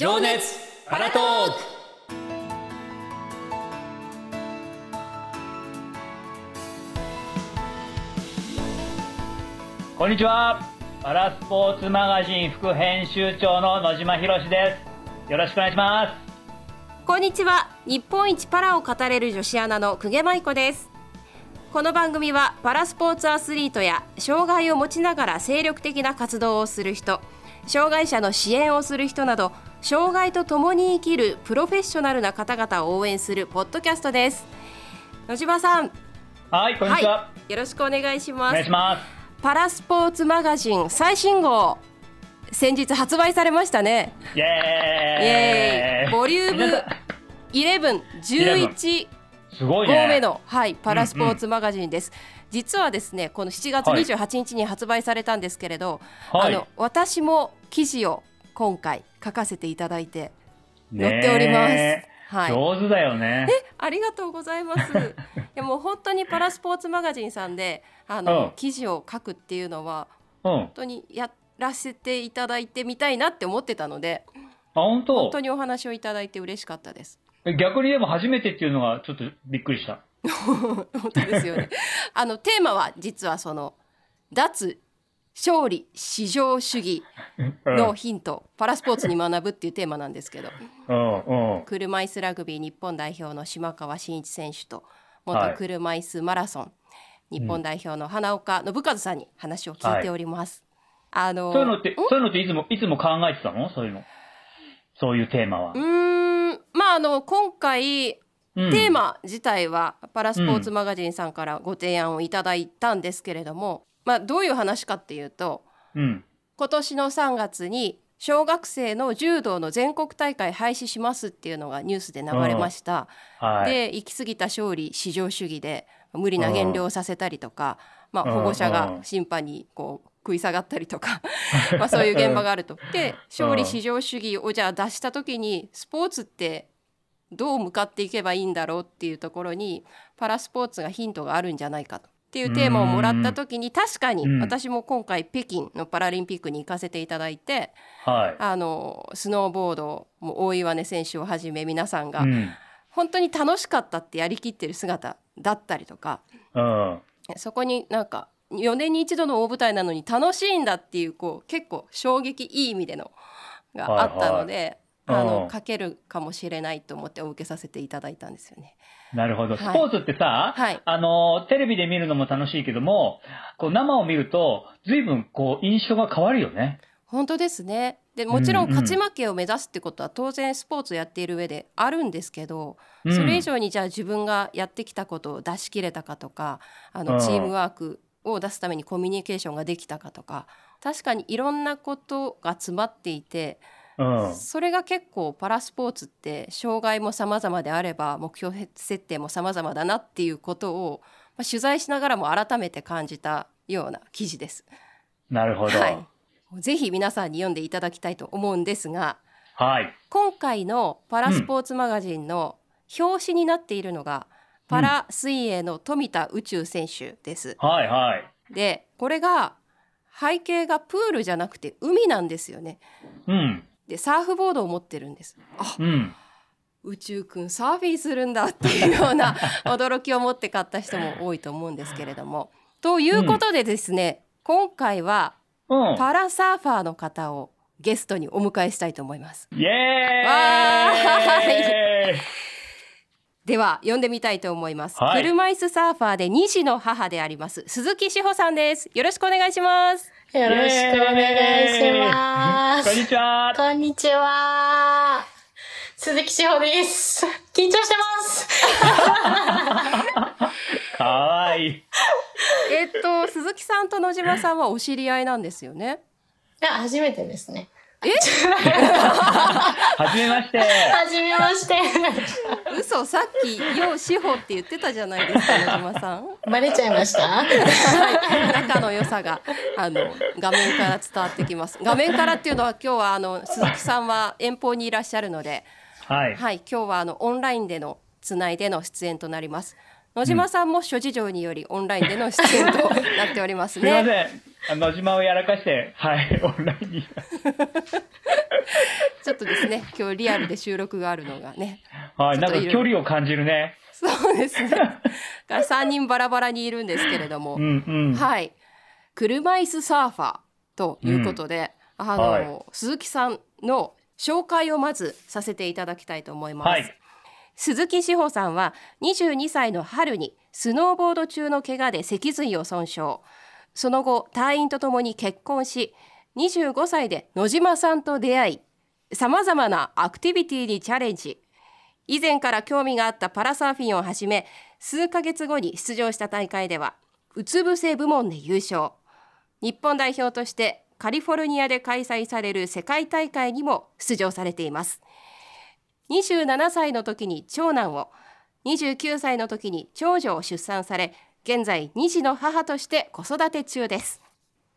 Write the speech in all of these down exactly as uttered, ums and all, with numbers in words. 情熱パラトーク。こんにちは。パラスポーツマガジン副編集長の野島博です。よろしくお願いします。こんにちは。日本一パラを語れる女子アナの久下舞子です。この番組はパラスポーツアスリートや障害を持ちながら精力的な活動をする人、障害者の支援をする人など、障害と共に生きるプロフェッショナルな方々を応援するポッドキャストです。野島さん、はい、こんにちは、はい、よろしくお願いします。お願いします。パラスポーツマガジン最新号、先日発売されましたね。イエーイ。イエーイ。ボリュームじゅういち、じゅういち号目の、ね、はい、パラスポーツマガジンです。うんうん、実はですね、このしちがつにじゅうはちにちに発売されたんですけれど、はい、あの私も記事を今回書かせていただいて載っております、ね、はい、上手だよね。え、ありがとうございますいや、もう本当にパラスポーツマガジンさんであの、うん、記事を書くっていうのは、うん、本当にやらせていただいてみたいなって思ってたので、あ、本当？本当にお話をいただいて嬉しかったです。逆に言えば初めてっていうのがちょっとびっくりした本当ですよねあのテーマは実はその脱勝利至上主義のヒント、うん、パラスポーツに学ぶっていうテーマなんですけど、うんうん、車椅子ラグビー日本代表の島川慎一選手と元車椅子マラソン、はい、日本代表の花岡信一さんに話を聞いております、はい、あのそういうのって、そういうのっていつも、いつも考えてたの？そういうの、そういうテーマは。うーん、まあ、あの今回テーマ自体はパラスポーツマガジンさんからご提案をいただいたんですけれども、まあ、どういう話かっていうと、うん、今年のさんがつに小学生の柔道の全国大会廃止しますっていうのがニュースで流れました、はい、で行き過ぎた勝利至上主義で無理な減量をさせたりとか、まあ、保護者が審判にこう食い下がったりとかまあそういう現場があるとで勝利至上主義をじゃあ出した時にスポーツってどう向かっていけばいいんだろうっていうところにパラスポーツがヒントがあるんじゃないかとっていうテーマをもらった時に、確かに私も今回北京のパラリンピックに行かせていただいて、はい、あのスノーボードも大岩根選手をはじめ皆さんが本当に楽しかったってやりきってる姿だったりとか、うん、そこになんかよねんに一度の大舞台なのに楽しいんだっていう、こう結構衝撃、いい意味でのがあったので、はいはい、あの書けるかもしれないと思ってお受けさせていただいたんですよね。なるほど。スポーツってさ、はい、あのテレビで見るのも楽しいけども、こう生を見ると随分こう印象が変わるよね。本当ですね。でもちろん勝ち負けを目指すってことは当然スポーツをやっている上であるんですけど、うん、それ以上にじゃあ自分がやってきたことを出し切れたかとか、あのチームワークを出すためにコミュニケーションができたかとか、確かにいろんなことが詰まっていて、うん、それが結構パラスポーツって障害も様々であれば目標設定も様々だなっていうことを、まあ、取材しながらも改めて感じたような記事です。なるほど、はい、ぜひ皆さんに読んでいただきたいと思うんですが、はい、今回のパラスポーツマガジンの表紙になっているのが、うん、パラ水泳の富田宇宙選手です、うん、はいはい、でこれが背景がプールじゃなくて海なんですよね。うん、でサーフボードを持ってるんです。あ、うん、宇宙くんサーフィンするんだっていうような驚きを持って買った人も多いと思うんですけれども、ということでですね、うん、今回はパラサーファーの方をゲストにお迎えしたいと思います。イエーイ。はいでは呼んでみたいと思います、はい、車椅子サーファーでに児の母であります鈴木志保さんです。よろしくお願いします。よろしくお願いします。こんにちは。こんにちは。鈴木志保です。緊張してます。かわいい。えっと、鈴木さんと野島さんはお知り合いなんですよね。いや、初めてですね。え？はじめまして。はじめまして。嘘、さっきよう志保って言ってたじゃないですか、野島さん。バレちゃいました。仲の良さがあの画面から伝わってきます。画面からっていうのは、今日はあの鈴木さんは遠方にいらっしゃるので、はいはい、今日はあのオンラインでのつないでの出演となります。野島さんも諸事情によりオンラインでの出演となっておりますね。すいません、野島をやらかして、はい、オンラインにちちょっとですね今日リアルで収録があるのがねはい、なんか距離を感じるね。そうですねからさんにんバラバラにいるんですけれどもうん、うん、はい車椅子サーファーということで、うんあのはい、鈴木さんの紹介をまずさせていただきたいと思います、はい、鈴木志保さんはにじゅうにさいの春にスノーボード中の怪我で脊髄を損傷、その後隊員とともに結婚しにじゅうごさいで野島さんと出会い、さまざまなアクティビティにチャレンジ、以前から興味があったパラサーフィンをはじめ数ヶ月後に出場した大会ではうつ伏せ部門で優勝、日本代表としてカリフォルニアで開催される世界大会にも出場されています。にじゅうななさいの時に長男を、にじゅうきゅうさいの時に長女を出産され、現在にじの母として子育て中です。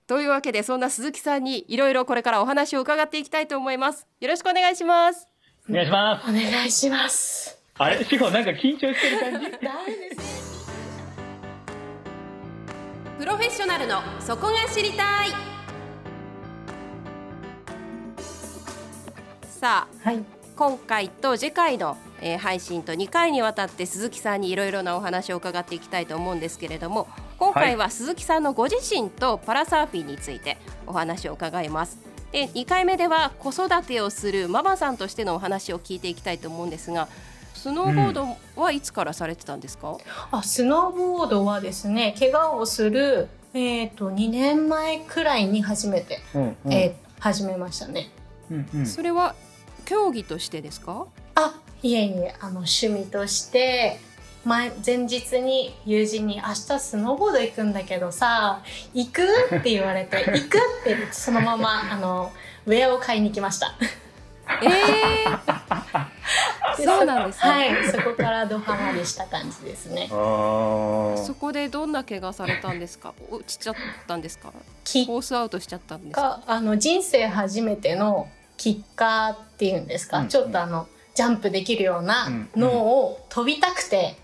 というわけで、そんな鈴木さんにいろいろこれからお話を伺っていきたいと思います。よろしくお願いします。お願いします。お願いします。あれ、しほなんか緊張してる感じダメです。プロフェッショナルのそこが知りたい。さあ、はい、今回と次回の、えー、配信とにかいにわたって鈴木さんにいろいろなお話を伺っていきたいと思うんですけれども、今回は鈴木さんのご自身とパラサーフィンについてお話を伺います。で、にかいめでは子育てをするママさんとしてのお話を聞いていきたいと思うんですが、スノーボードはいつからされてたんですか？うん、あ、スノーボードはですね、怪我をする、えー、とにねんまえくらいに初めて、うんうんえー、始めましたね。うんうん、それは競技としてですか？あ、いえいえ、あの趣味として前、前日に友人に明日スノーボード行くんだけどさ行くって言われて行くってそのままあのウェアを買いに来ましたえーそうなんですね。はい、そこからドハマりした感じですね。あ、そこでどんな怪我されたんですか？落ちちゃったんですか？コースアウトしちゃったんですか？あの人生初めてのキッカーっていうんですか、うんうん、ちょっとあのジャンプできるようなのを飛びたくて、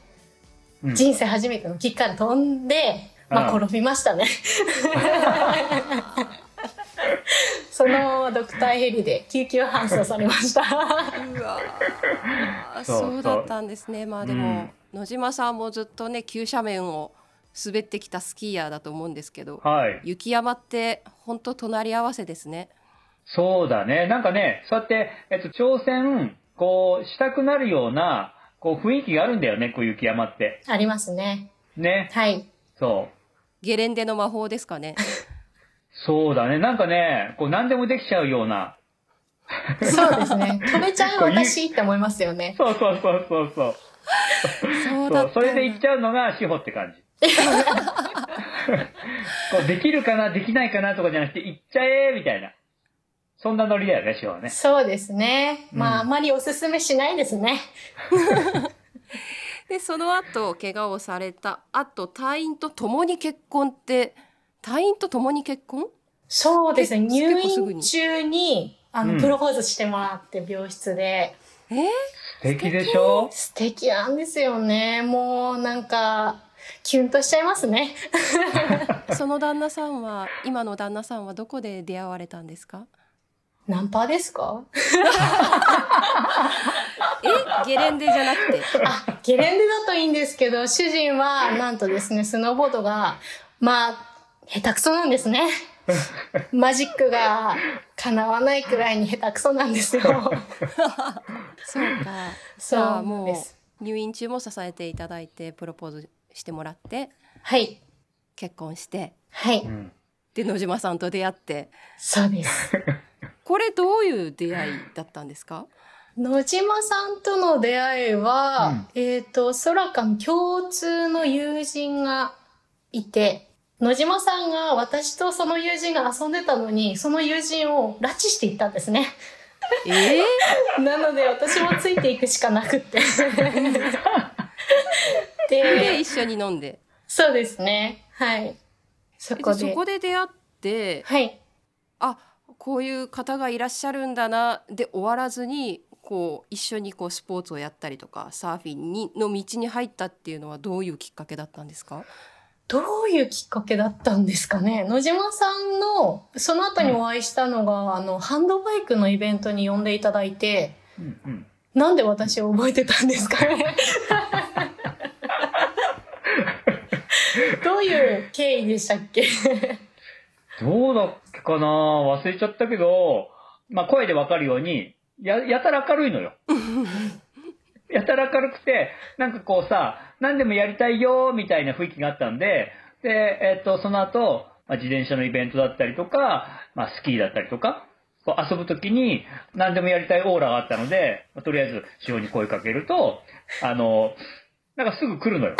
うんうん、人生初めてのキッカーで飛んで、うんまあ、転びましたねそのドクターヘリで救急搬送されましたうわそうだったんですね。まあでも、うん、野島さんもずっとね急斜面を滑ってきたスキーヤーだと思うんですけど、はい、雪山って本当隣り合わせですね。そうだね。なんかね、そうやって、えっと、挑戦こうしたくなるようなこう雰囲気があるんだよね。こう雪山ってありますね。ね、はい、そうゲレンデの魔法ですかねそうだね。なんかね、こう何でもできちゃうような。そうですね。飛べちゃう私って思いますよね。そうそうそうそうそう。そうだった。それで行っちゃうのが志保って感じ。こうできるかなできないかなとかじゃなくて行っちゃえーみたいな。そんなノリだよね、志保はね。そうですね。まあ、うん、あまりおすすめしないですね。で、その後怪我をされた後、隊員と共に結婚って。隊員と共に結婚？そうですね。入院中にあの、うん、プロポーズしてもらって病室で。えー、素敵でしょ？素敵なんですよね。もうなんかキュンとしちゃいますねその旦那さんは、今の旦那さんはどこで出会われたんですか？ナンパですかえ、ゲレンデじゃなくて。あ、ゲレンデだといいんですけど、主人はなんとですね、スノーボードがまあ下手くそなんですね。マジックが叶わないくらいに下手くそなんですよそうか。そうなんです。もう入院中も支えていただいてプロポーズしてもらって、はい、結婚して、はい、で野島さんと出会って。そうです。これどういう出会いだったんですか？野島さんとの出会いは、うん、えっと空間共通の友人がいて、野島さんが私とその友人が遊んでたのに、その友人を拉致していったんですね。えー、なので私もついていくしかなくってで, で一緒に飲んで。そうですね。はい。そこでそこで出会って、はい。あ、こういう方がいらっしゃるんだなで終わらずに、こう一緒にこうスポーツをやったりとかサーフィンにの道に入ったっていうのはどういうきっかけだったんですか？どういうきっかけだったんですかね。野島さんのその後にお会いしたのが、うん、あのハンドバイクのイベントに呼んでいただいて、うんうん、なんで私を覚えてたんですかね。どういう経緯でしたっけ。どうだったかな、忘れちゃったけど、まあ、声でわかるように や, やたら明るいのよ。やたら明るくて、なんかこうさ、何でもやりたいよみたいな雰囲気があったんで、で、えっと、その後、まあ、自転車のイベントだったりとか、まあ、スキーだったりとか、こう遊ぶときに何でもやりたいオーラがあったので、まあ、とりあえず師匠に声かけると、あの、なんかすぐ来るのよ。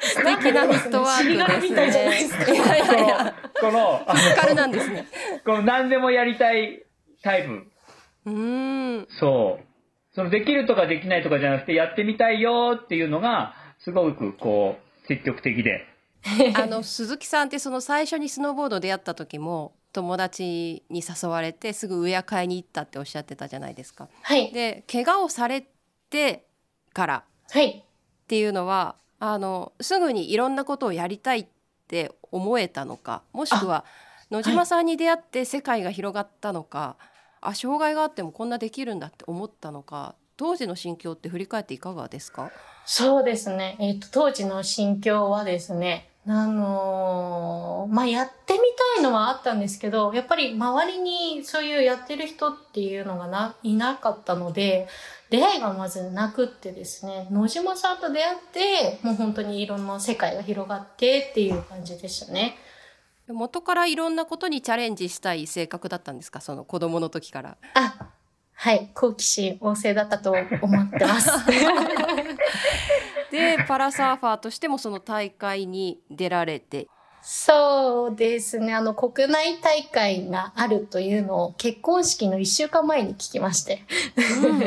素敵なフットワークですね。みたいじゃないですか。いやいやいや。この、あの、軽なんですね。この何でもやりたいタイプ。うーん。そう。そのできるとかできないとかじゃなくて、やってみたいよっていうのがすごくこう積極的であの鈴木さんってその最初にスノーボード出会った時も友達に誘われてすぐウェア買いに行ったっておっしゃってたじゃないですか、はい、で怪我をされてからっていうのは、はい、あのすぐにいろんなことをやりたいって思えたのか、もしくは野島さんに出会って世界が広がったのか、はい、あ、障害があってもこんなできるんだって思ったのか、当時の心境って振り返っていかがですか？そうですね、えーと、当時の心境はですね、あのーまあ、やってみたいのはあったんですけど、やっぱり周りにそういうやってる人っていうのがないなかったので、出会いがまずなくってですね、野島さんと出会ってもう本当にいろんな世界が広がってっていう感じでしたね。元からいろんなことにチャレンジしたい性格だったんですか、その子供の時から。あ、はい、好奇心旺盛だったと思ってます。で、パラサーファーとしてもその大会に出られて。そうですね、あの国内大会があるというのを結婚式のいっしゅうかんまえに聞きまして、うん、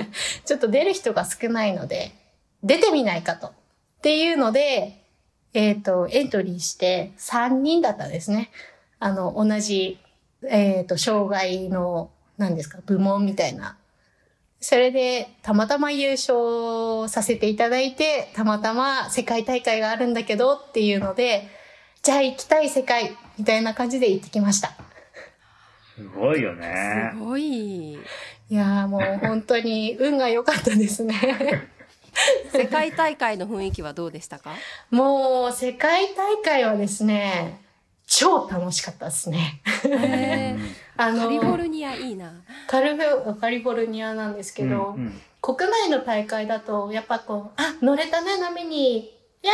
ちょっと出る人が少ないので出てみないかとっていうので、えっと、エントリーしてさんにんだったんですね。あの、同じ、えっと、障害の、何ですか、部門みたいな。それで、たまたま優勝させていただいて、たまたま世界大会があるんだけどっていうので、じゃあ行きたい世界みたいな感じで行ってきました。すごいよね。すごい。いやー、もう本当に運が良かったですね。世界大会の雰囲気はどうでしたか？もう世界大会はですね、超楽しかったですね。あのカリフォルニアいいな。カルフカリフォルニアなんですけど、うんうん、国内の大会だとやっぱこう、あ、乗れたね波に、や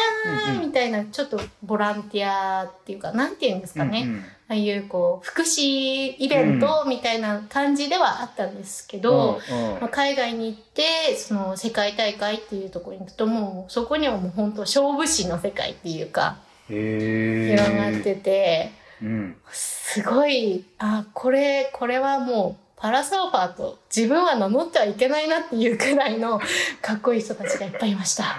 ーみたいな、ちょっとボランティアっていうか、なんていうんですかね、うんうん、ああいうこう福祉イベントみたいな感じではあったんですけど、うんうん、まあ、海外に行ってその世界大会っていうところに行くと、もうそこにはもう本当勝負師の世界っていうか広がってて、うん、すごい、あ、これこれはもうパラサーファーと自分は名乗ってはいけないなっていうくらいのかっこいい人たちがいっぱいいました。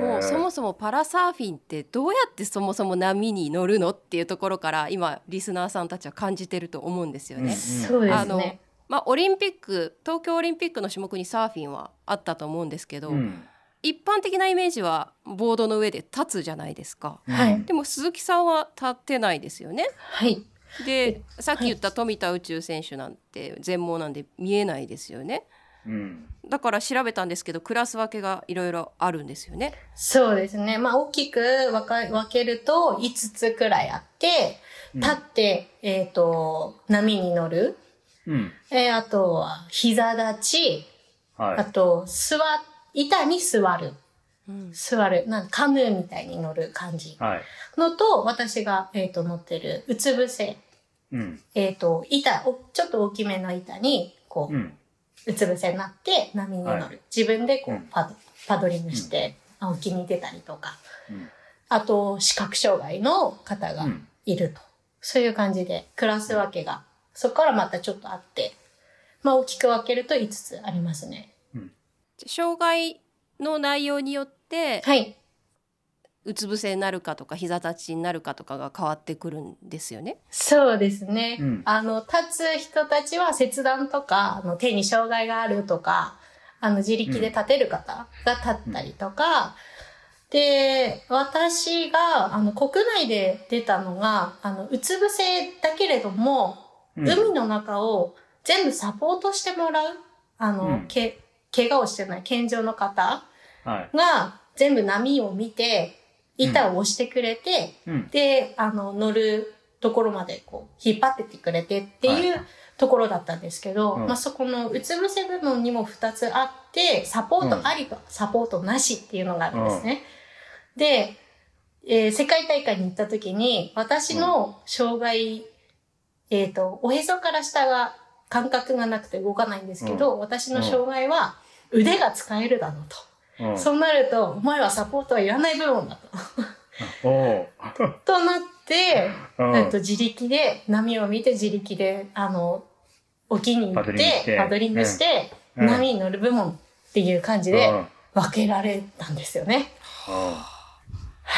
もうそもそもパラサーフィンってどうやってそもそも波に乗るのっていうところから今リスナーさんたちは感じてると思うんですよね。そうですね。あの、まあ、オリンピック、東京オリンピックの種目にサーフィンはあったと思うんですけど、うん、一般的なイメージはボードの上で立つじゃないですか、はい、でも鈴木さんは立ってないですよね、はい、でさっき言った富田宇宙選手なんて全盲なんで見えないですよね。うん、だから調べたんですけど、クラス分けがいろいろあるんですよね。そうですね、まあ、大きく分か、分けるといつつくらいあって、立って、うん、えーと、波に乗る、うん、えー、あとは膝立ち、はい、あと座板に座る、うん、座る、なんかカヌーみたいに乗る感じのと、はい、私が、えーと、乗ってるうつ伏せ、うん、えーと、板、ちょっと大きめの板にこう、うん、うつ伏せになって波に乗る、はい、自分でこう パ,、うん、パドリングして、うん、沖に出たりとか、うん、あと視覚障害の方がいると、うん、そういう感じでクラス分けがそこからまたちょっとあって、まあ、大きく分けるといつつありますね、うん、障害の内容によって、はい、うつ伏せになるかとか膝立ちになるかとかが変わってくるんですよね。そうですね、うん、あの立つ人たちは切断とか、あの手に障害があるとか、あの自力で立てる方が立ったりとか、で、私があの国内で出たのが、あのうつ伏せだけれども、うん、海の中を全部サポートしてもらう、あの、うん、け怪我をしてない健常の方が全部波を見て、板を押してくれて、うん、で、あの乗るところまでこう引っ張ってってくれてっていう、はい、ところだったんですけど、うんまあ、そこのうつ伏せ部分にもふたつあって、サポートありと、うん、サポートなしっていうのがあるんですね。うん、で、えー、世界大会に行った時に、私の障害、うん、えっと、おへそから下が感覚がなくて動かないんですけど、うん、私の障害は腕が使えるだろうと。うん、そうなると、お前はサポートはいらない部分だと。おとなって、で、うん、えっと、自力で、波を見て自力で、あの、沖に行って、パドリングして、うん、波に乗る部門っていう感じで分けられたんですよね。うん、は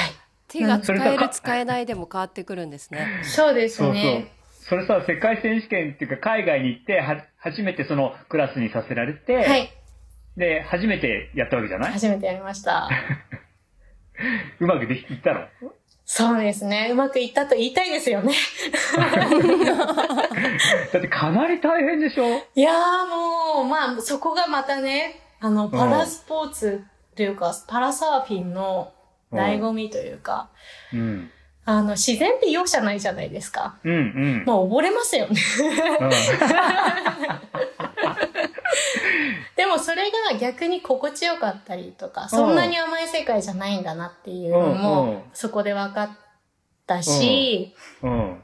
い。手が使える、使えないでも変わってくるんですね。そうですね。そうそう。それさ、世界選手権っていうか、海外に行って、は、初めてそのクラスにさせられて、はい。で、初めてやったわけじゃない？初めてやりました。うまくできていったの？そうですね。うまくいったと言いたいですよね。だってかなり大変でしょ？いやーもう、まあそこがまたね、あの、パラスポーツというか、うん、パラサーフィンの醍醐味というか、うん、あの、自然って容赦ないじゃないですか。うんうん。もう溺れますよね。でもそれが逆に心地よかったりとか、そんなに甘い世界じゃないんだなっていうのもそこで分かったし、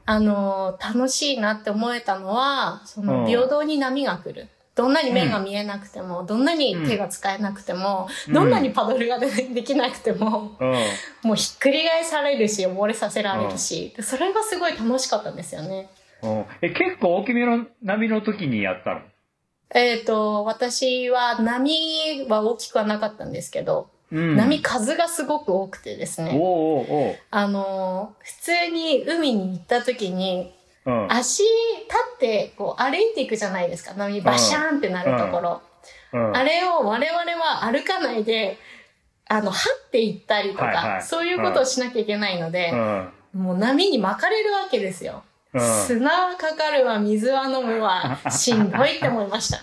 あの、楽しいなって思えたのは、その平等に波が来る。どんなに目が見えなくても、どんなに手が使えなくても、どんなにパドルができなくても、もうひっくり返されるし、溺れさせられるし、それがすごい楽しかったんですよね。え、結構大きめの波の時にやったの？えっと、私は波は大きくはなかったんですけど、うん、波数がすごく多くてですね。おうおうおう、あの、普通に海に行った時に、うん、足立ってこう歩いていくじゃないですか。波バシャーンってなるところ。うんうん、あれを我々は歩かないで、あの、はっていったりとか、はいはい、そういうことをしなきゃいけないので、うん、もう波に巻かれるわけですよ。うん、砂はかかるわ、水は飲むわ、しんどいって思いました。い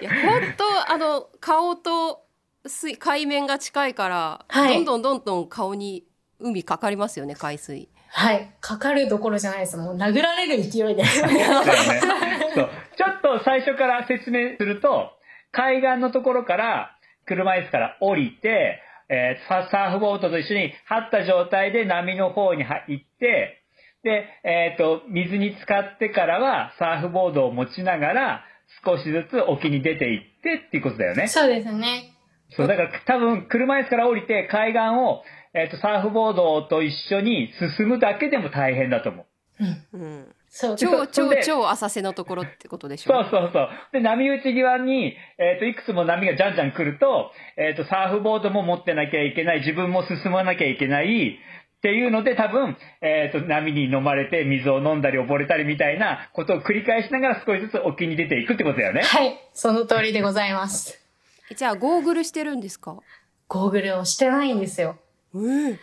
や、ほんと、あの、顔と水、海面が近いから、はい、どんどんどんどん顔に海かかりますよね、海水。はい。かかるどころじゃないです。もう殴られる勢いで。そうだね。そう。ちょっと最初から説明すると、海岸のところから、車椅子から降りて、えー、サーフボードと一緒に張った状態で波の方に行って、で、えっと、水に浸かってからはサーフボードを持ちながら少しずつ沖に出ていってっていうことだよね。そうですね。そう、だから多分車椅子から降りて海岸を、えっと、サーフボードと一緒に進むだけでも大変だと思う。うん。うん。そう。超、超、超浅瀬のところってことでしょう。そうそうそう。で、波打ち際に、えっと、いくつも波がじゃんじゃん来ると、えっと、サーフボードも持ってなきゃいけない、自分も進まなきゃいけない、っていうので多分、えっと、波に飲まれて水を飲んだり溺れたりみたいなことを繰り返しながら少しずつ沖に出ていくってことだよね。はい。その通りでございます。じゃあ、ゴーグルしてるんですか？ゴーグルをしてないんですよ。うん。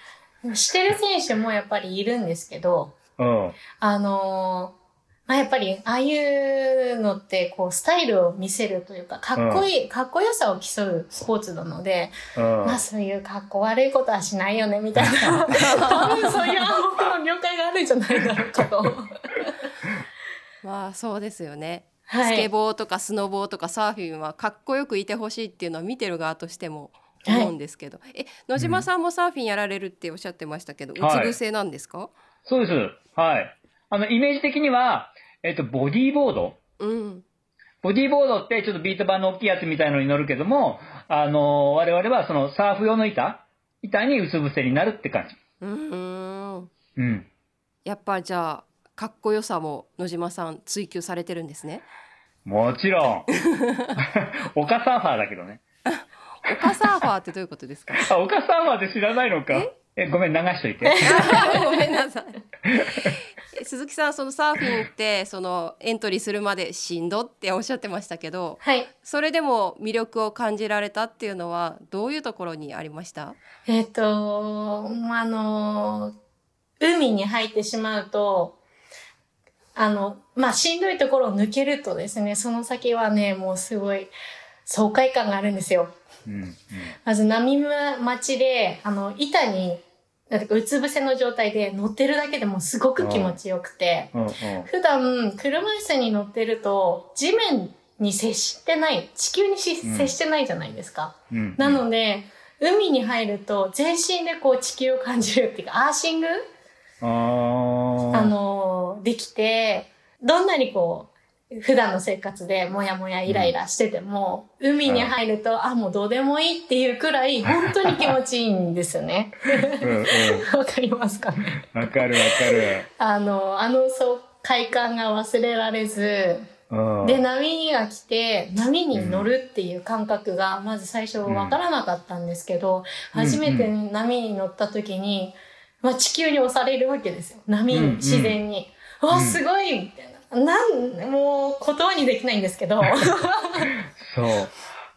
してる選手もやっぱりいるんですけど、うん。あのー、まあ、やっぱり、ああいうのって、こう、スタイルを見せるというか、かっこいい、うん、かっこよさを競うスポーツなので、うん、まあ、そういうかっこ悪いことはしないよね、みたいな。多分そういう暗黙の了解があるんじゃないだろうかと。まあ、そうですよね。はい、スケボーとかスノボーとかサーフィンはかっこよくいてほしいっていうのは見てる側としても思うんですけど。はい、え、野島さんもサーフィンやられるっておっしゃってましたけど、うん、うつ伏せなんですか？はい、そうです。はい。あの、イメージ的には、えっと、ボディーボード。うん。ボディーボードって、ちょっとビート板の大きいやつみたいのに乗るけども、あの、我々はそのサーフ用の板、板にうつ伏せになるって感じ。うん。うん。やっぱじゃあ、かっこよさも野島さん追求されてるんですね。もちろん。岡サーファーだけどね。岡サーファーってどういうことですか？あ、岡サーファーって知らないのか。え、ごめん、流しといて。ごめんなさい。鈴木さんそのサーフィンってそのエントリーするまでしんどっておっしゃってましたけど、はい、それでも魅力を感じられたっていうのはどういうところにありました？えっと、あの海に入ってしまうとあの、まあ、しんどいところを抜けるとですね、その先はねもうすごい爽快感があるんですよ、うんうん、まず波町であの板になんかうつ伏せの状態で乗ってるだけでもすごく気持ちよくて、うんうん、普段車椅子に乗ってると地面に接してない地球にし、うん、接してないじゃないですか、うんうん、なので海に入ると全身でこう地球を感じるっていうかアーシングあのできて、どんなにこう普段の生活でもやもやイライラしてても、うん、海に入ると、うん、あもうどうでもいいっていうくらい本当に気持ちいいんですよね。わかりますかね？わかるわかる。あのあの爽快感が忘れられず、うん、で波が来て波に乗るっていう感覚がまず最初わからなかったんですけど、うん、初めて波に乗った時に。まあ、地球に押されるわけですよ。波に、うんうん、自然に。わ、うん、すごいみたいな。なん、もう、言葉にできないんですけど。そう。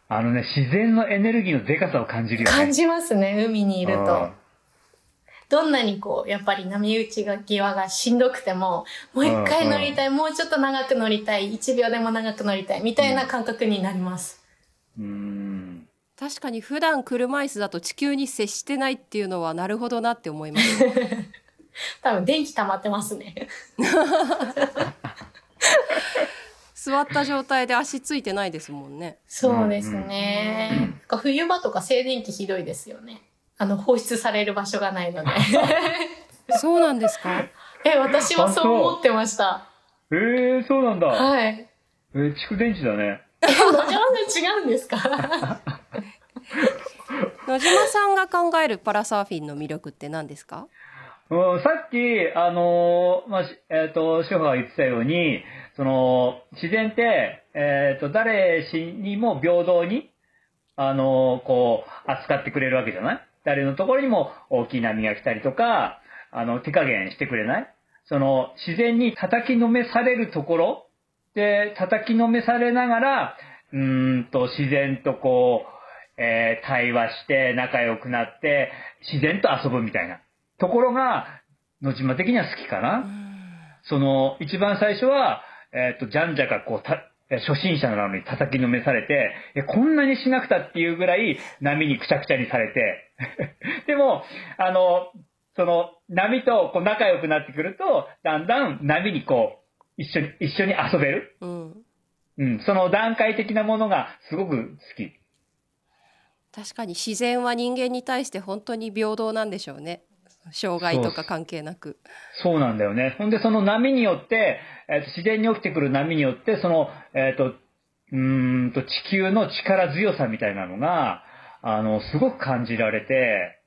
あのね、自然のエネルギーのでかさを感じるよね。感じますね、海にいると。どんなにこう、やっぱり波打ち際がしんどくても、もう一回乗りたい、もうちょっと長く乗りたい、一秒でも長く乗りたい、みたいな感覚になります。うん。うーん確かに普段車椅子だと地球に接してないっていうのはなるほどなって思います。多分電気溜まってますね。座った状態で足ついてないですもんね。そうですね。冬場とか静電気ひどいですよね。あの放出される場所がないので。そうなんですか？え、私はそう思ってました。えー、そうなんだ。はい。えー、蓄電池だね。野島さん違うんですか？野島さんが考えるパラサーフィンの魅力って何ですか？うん、さっきあのーまあえー、とショフが言ってたようにその自然って、えー、と誰しにも平等に、あのー、こう扱ってくれるわけじゃない。誰のところにも大きい波が来たりとかあの手加減してくれない。その自然に叩きのめされるところで叩きのめされながらうーんと自然とこう、えー、対話して仲良くなって自然と遊ぶみたいなところが野島的には好きかな。その一番最初は、えー、とジャンジャがこうた初心者なのに叩きのめされてえこんなにしなくたっていうぐらい波にくちゃくちゃにされてでもあのその波とこう仲良くなってくるとだんだん波にこう一緒に、一緒に遊べる、うんうん、その段階的なものがすごく好き。確かに自然は人間に対して本当に平等なんでしょうね。障害とか関係なく。そう、そうなんだよね。ほんでその波によって、えーと、自然に起きてくる波によってその、えーと、うーんと地球の力強さみたいなのがあのすごく感じられて、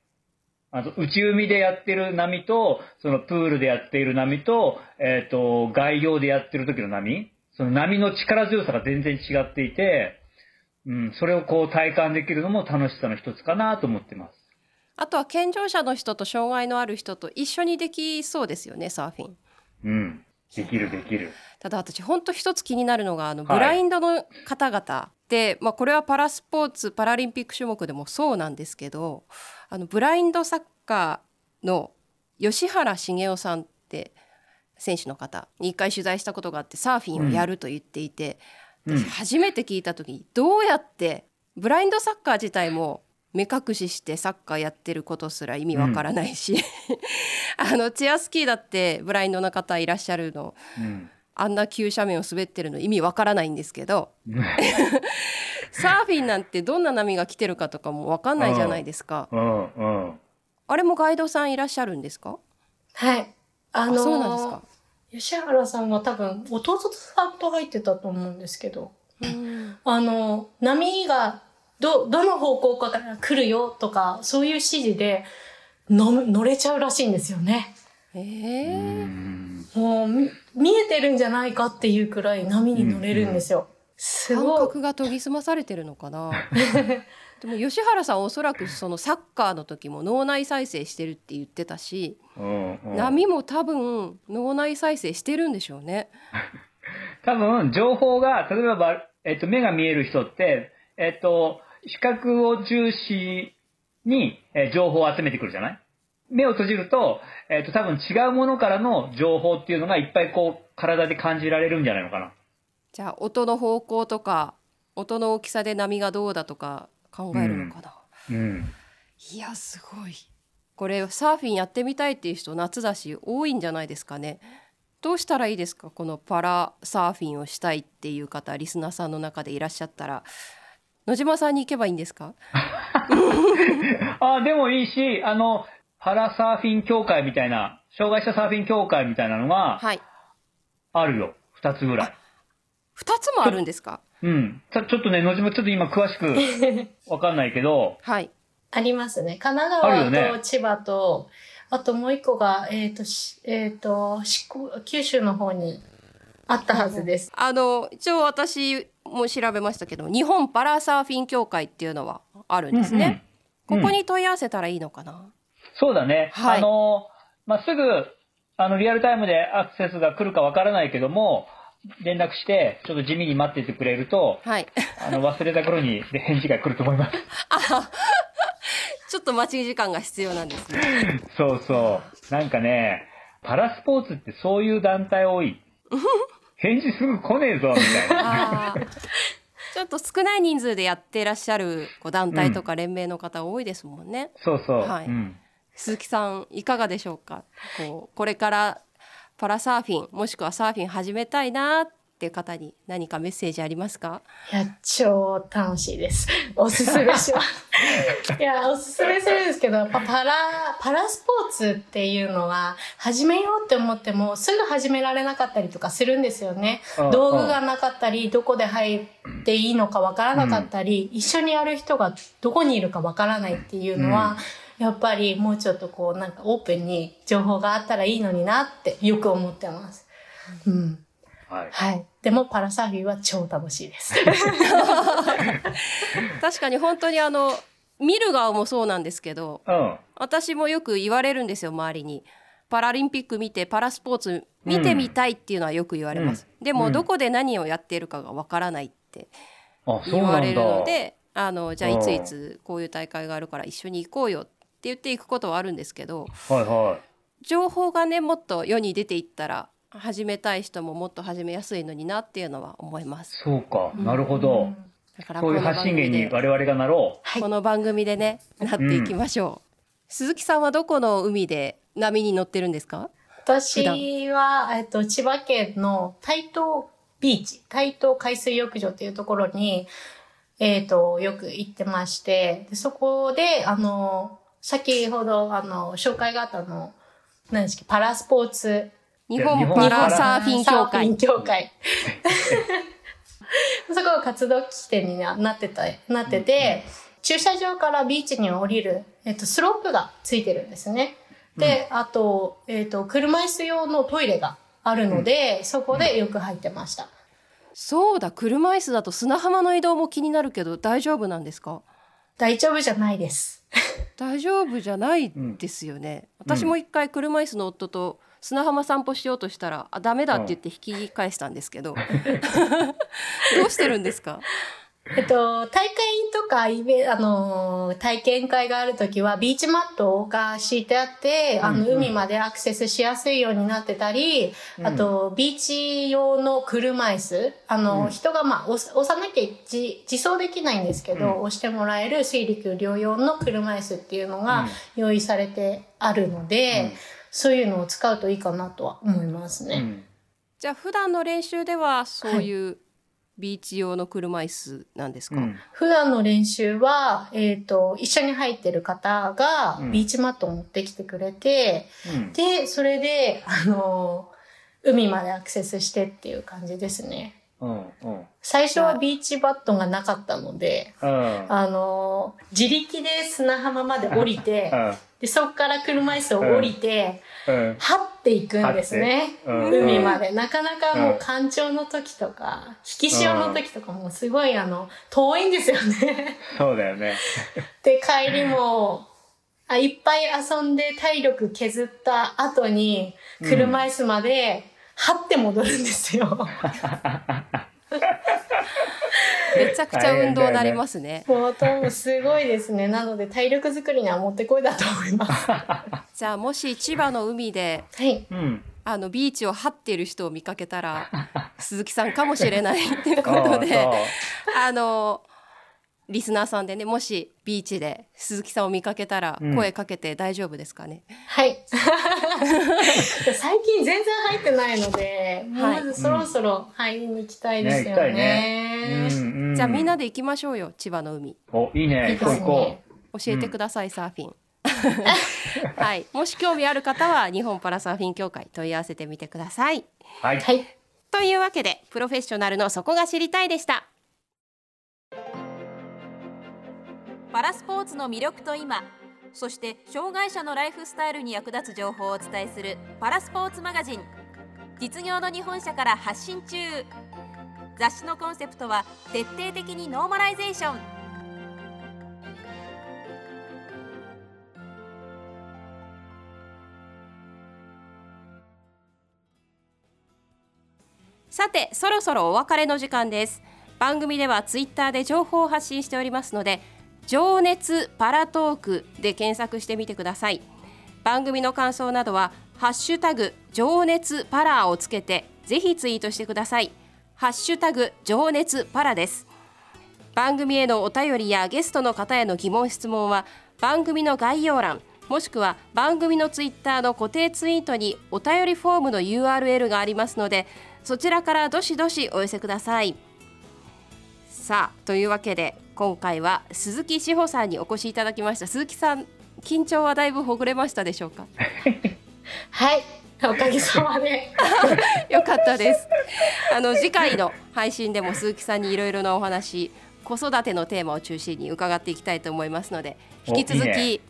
あと内海でやってる波とそのプールでやっている波と、えっと外洋でやってる時の波、その波の力強さが全然違っていて、うん、それをこう体感できるのも楽しさの一つかなと思ってます。あとは健常者の人と障害のある人と一緒にできそうですよね、サーフィン。うん、できるできる。ただ私本当一つ気になるのがあのブラインドの方々、はいでまあ、これはパラスポーツパラリンピック種目でもそうなんですけどあのブラインドサッカーの吉原茂雄さんって選手の方に一回取材したことがあってサーフィンをやると言っていて、うん、私初めて聞いた時にどうやってブラインドサッカー自体も目隠ししてサッカーやってることすら意味わからないし、うん、あのチェアスキーだってブラインドの方いらっしゃるの、うんあんな急斜面を滑ってるの意味わからないんですけどサーフィンなんてどんな波が来てるかとかもわかんないじゃないですか、うんうんうん、あれもガイドさんいらっしゃるんですか？はいあのー、あそうなんですか。吉原さんは多分弟さんと入ってたと思うんですけど、うん、あの波が ど, どの方向から来るよとかそういう指示での乗れちゃうらしいんですよね。えー、もう見えてるんじゃないかっていうくらい波に乗れるんですよ、感覚が研ぎ澄まされてるのかなでも吉原さんおそらくそのサッカーの時も脳内再生してるって言ってたし、うんうん、波も多分脳内再生してるんでしょうね多分情報が例えば、えっと、目が見える人って、えっと、視覚を重視に情報を集めてくるじゃない。目を閉じると、えっと、多分違うものからの情報っていうのがいっぱいこう体で感じられるんじゃないのかな。じゃあ音の方向とか音の大きさで波がどうだとか考えるのかな、うんうん、いやすごい。これサーフィンやってみたいっていう人夏だし多いんじゃないですかね。どうしたらいいですか。このパラサーフィンをしたいっていう方リスナーさんの中でいらっしゃったら野島さんに行けばいいんですかあでもいいし、あのパラサーフィン協会みたいな障害者サーフィン協会みたいなのがあるよ、はい、ふたつぐらい。ふたつもあるんですか。うん、ちょっとね野島ちょっと今詳しくわかんないけど、はい、ありますね。神奈川と千葉と あ,、ね、あともう一個がえっ、ー、とえっ、ー、と九州の方にあったはずです。あの一応私も調べましたけど、日本パラサーフィン協会っていうのはあるんですね。うんうん、ここに問い合わせたらいいのかな。うん、そうだね。はい、あのまあ、すぐあのリアルタイムでアクセスが来るかわからないけども。連絡してちょっと地味に待っててくれると、はい、あの忘れた頃に返事が来ると思いますあちょっと待ち時間が必要なんですねそうそう、なんかねパラスポーツってそういう団体多い返事すぐ来ねえぞみたいなちょっと少ない人数でやってらっしゃるこう団体とか連盟の方多いですもんね、うん、そうそう、はい、うん、鈴木さんいかがでしょうか。こうこれからパラサーフィンもしくはサーフィン始めたいなっていう方に何かメッセージありますか。いや超楽しいです、おすすめしますいやおすすめするんですけど、パラパラスポーツっていうのは始めようって思ってもすぐ始められなかったりとかするんですよね。道具がなかったりどこで入っていいのかわからなかったり、うん、一緒にやる人がどこにいるかわからないっていうのは、うん、やっぱりもうちょっとこうなんかオープンに情報があったらいいのになってよく思ってます。うん。はい。はい。でもパラサーフィンは超楽しいです。確かに本当にあの、見る側もそうなんですけど、うん、私もよく言われるんですよ、周りに。パラリンピック見てパラスポーツ見てみたいっていうのはよく言われます。うん、でもどこで何をやっているかがわからないって言われるので、あの、じゃあいついつこういう大会があるから一緒に行こうよって言っていくことはあるんですけど、はいはい、情報がねもっと世に出ていったら始めたい人ももっと始めやすいのになっていうのは思います。そうか、なるほど、うん、だからこういう発信源に我々がなろう、はい、この番組でねなっていきましょう、うん、鈴木さんはどこの海で波に乗ってるんですか。私は、えっと、千葉県の台東ビーチ台東海水浴場っていうところに、えっと、よく行ってまして、でそこであの先ほどあの紹介があったの何ですか、パラスポーツ日本パラサーフィン協会協会そこが活動起点になってたなってて、うん、駐車場からビーチに降りる、えっと、スロープがついてるんですね。で、うん、あと、えっと、車椅子用のトイレがあるので、うん、そこでよく入ってました、うん、そうだ。車椅子だと砂浜の移動も気になるけど大丈夫なんですか。大丈夫じゃないです大丈夫じゃないですよね、うん、私も一回車椅子の夫と砂浜散歩しようとしたら、あ、ダメだって言って引き返したんですけど、うん、どうしてるんですかえっと、大会とかイベ、あのー、体験会があるときはビーチマットが敷いてあって、あの、海までアクセスしやすいようになってたり、うん、あと、ビーチ用の車椅子、あの、うん、人が、まあ、押さなきゃ自、自走できないんですけど、うん、押してもらえる水陸両用の車椅子っていうのが用意されてあるので、うん、そういうのを使うといいかなとは思いますね。うん、じゃあ、普段の練習ではそういう、はい、ビーチ用の車椅子なんですか。うん、普段の練習は、えっと、一緒に入ってる方がビーチマットを持ってきてくれて、うん、で、それで、あの、海までアクセスしてっていう感じですね。うんうん、最初はビーチバットがなかったので、うん、あの、自力で砂浜まで降りて、うんでそこから車椅子を降りて、うん、はっていくんですね、うん、海まで。なかなかもう干潮の時とか引き潮の時とかもすごいあの遠いんですよねそうだよねで帰りもあいっぱい遊んで体力削った後に車椅子まではって戻るんですよめちゃくちゃ運動になりますね。もう多分すごいですね。なので体力作りにはもってこいだと思いますじゃあもし千葉の海で、はい、あのビーチを張っている人を見かけたら鈴木さんかもしれないということであのリスナーさんでね、もしビーチで鈴木さんを見かけたら声かけて大丈夫ですかね、うん、はい最近全然入ってないので、はい、まずそろそろ入りに行きたいですよね、ね、行きたいね、うんうん、じゃあみんなで行きましょうよ、千葉の海。お、いいね、いいですね、行こう。教えてください、うん、サーフィンはい、もし興味ある方は日本パラサーフィン協会問い合わせてみてください。はい、はい、というわけでプロフェッショナルのそこが知りたいでした。パラスポーツの魅力と今、そして障害者のライフスタイルに役立つ情報をお伝えするパラスポーツマガジン、実業の日本社から発信中。雑誌のコンセプトは徹底的にノーマライゼーション。さて、そろそろお別れの時間です。番組ではツイッターで情報を発信しておりますので、情熱パラトークで検索してみてください。番組の感想などはハッシュタグ情熱パラをつけてぜひツイートしてください。ハッシュタグ情熱パラです。番組へのお便りやゲストの方への疑問質問は番組の概要欄もしくは番組のツイッターの固定ツイートにお便りフォームの ユーアールエル がありますので、そちらからどしどしお寄せください。さあ、というわけで今回は鈴木志保さんにお越しいただきました。鈴木さん、緊張はだいぶほぐれましたでしょうかはい、おかげさまでよかったです。あの次回の配信でも鈴木さんにいろいろなお話、子育てのテーマを中心に伺っていきたいと思いますので、引き続き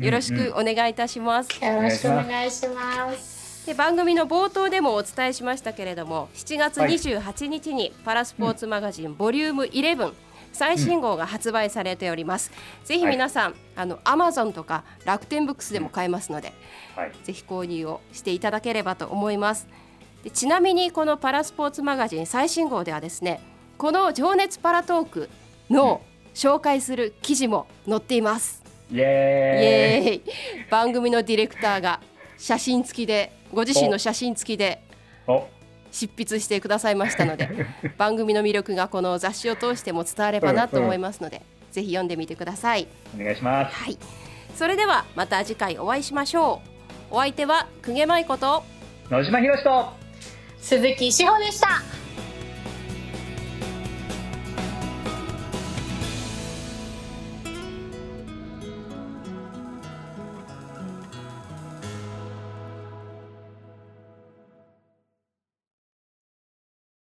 よろしくお願いいたします。いい、ね、うんうん、よろしくお願いします。で、番組の冒頭でもお伝えしましたけれども、しちがつにじゅうはちにちにパラスポーツマガジン、はい、ボリュームじゅういち最新号が発売されております、うん、ぜひ皆さん、はい、あの Amazon とか楽天ブックスでも買えますので、はい、ぜひ購入をしていただければと思います。で、ちなみにこのパラスポーツマガジン最新号ではですね、この情熱パラトークの紹介する記事も載っています、うん、イエーイ、イエーイ番組のディレクターが写真付きで、ご自身の写真付きで執筆してくださいましたので番組の魅力がこの雑誌を通しても伝わればなと思いますので、ぜひ読んでみてください。お願いします、はい、それではまた次回お会いしましょう。お相手は久下舞子と野島ひろしと鈴木志保でした。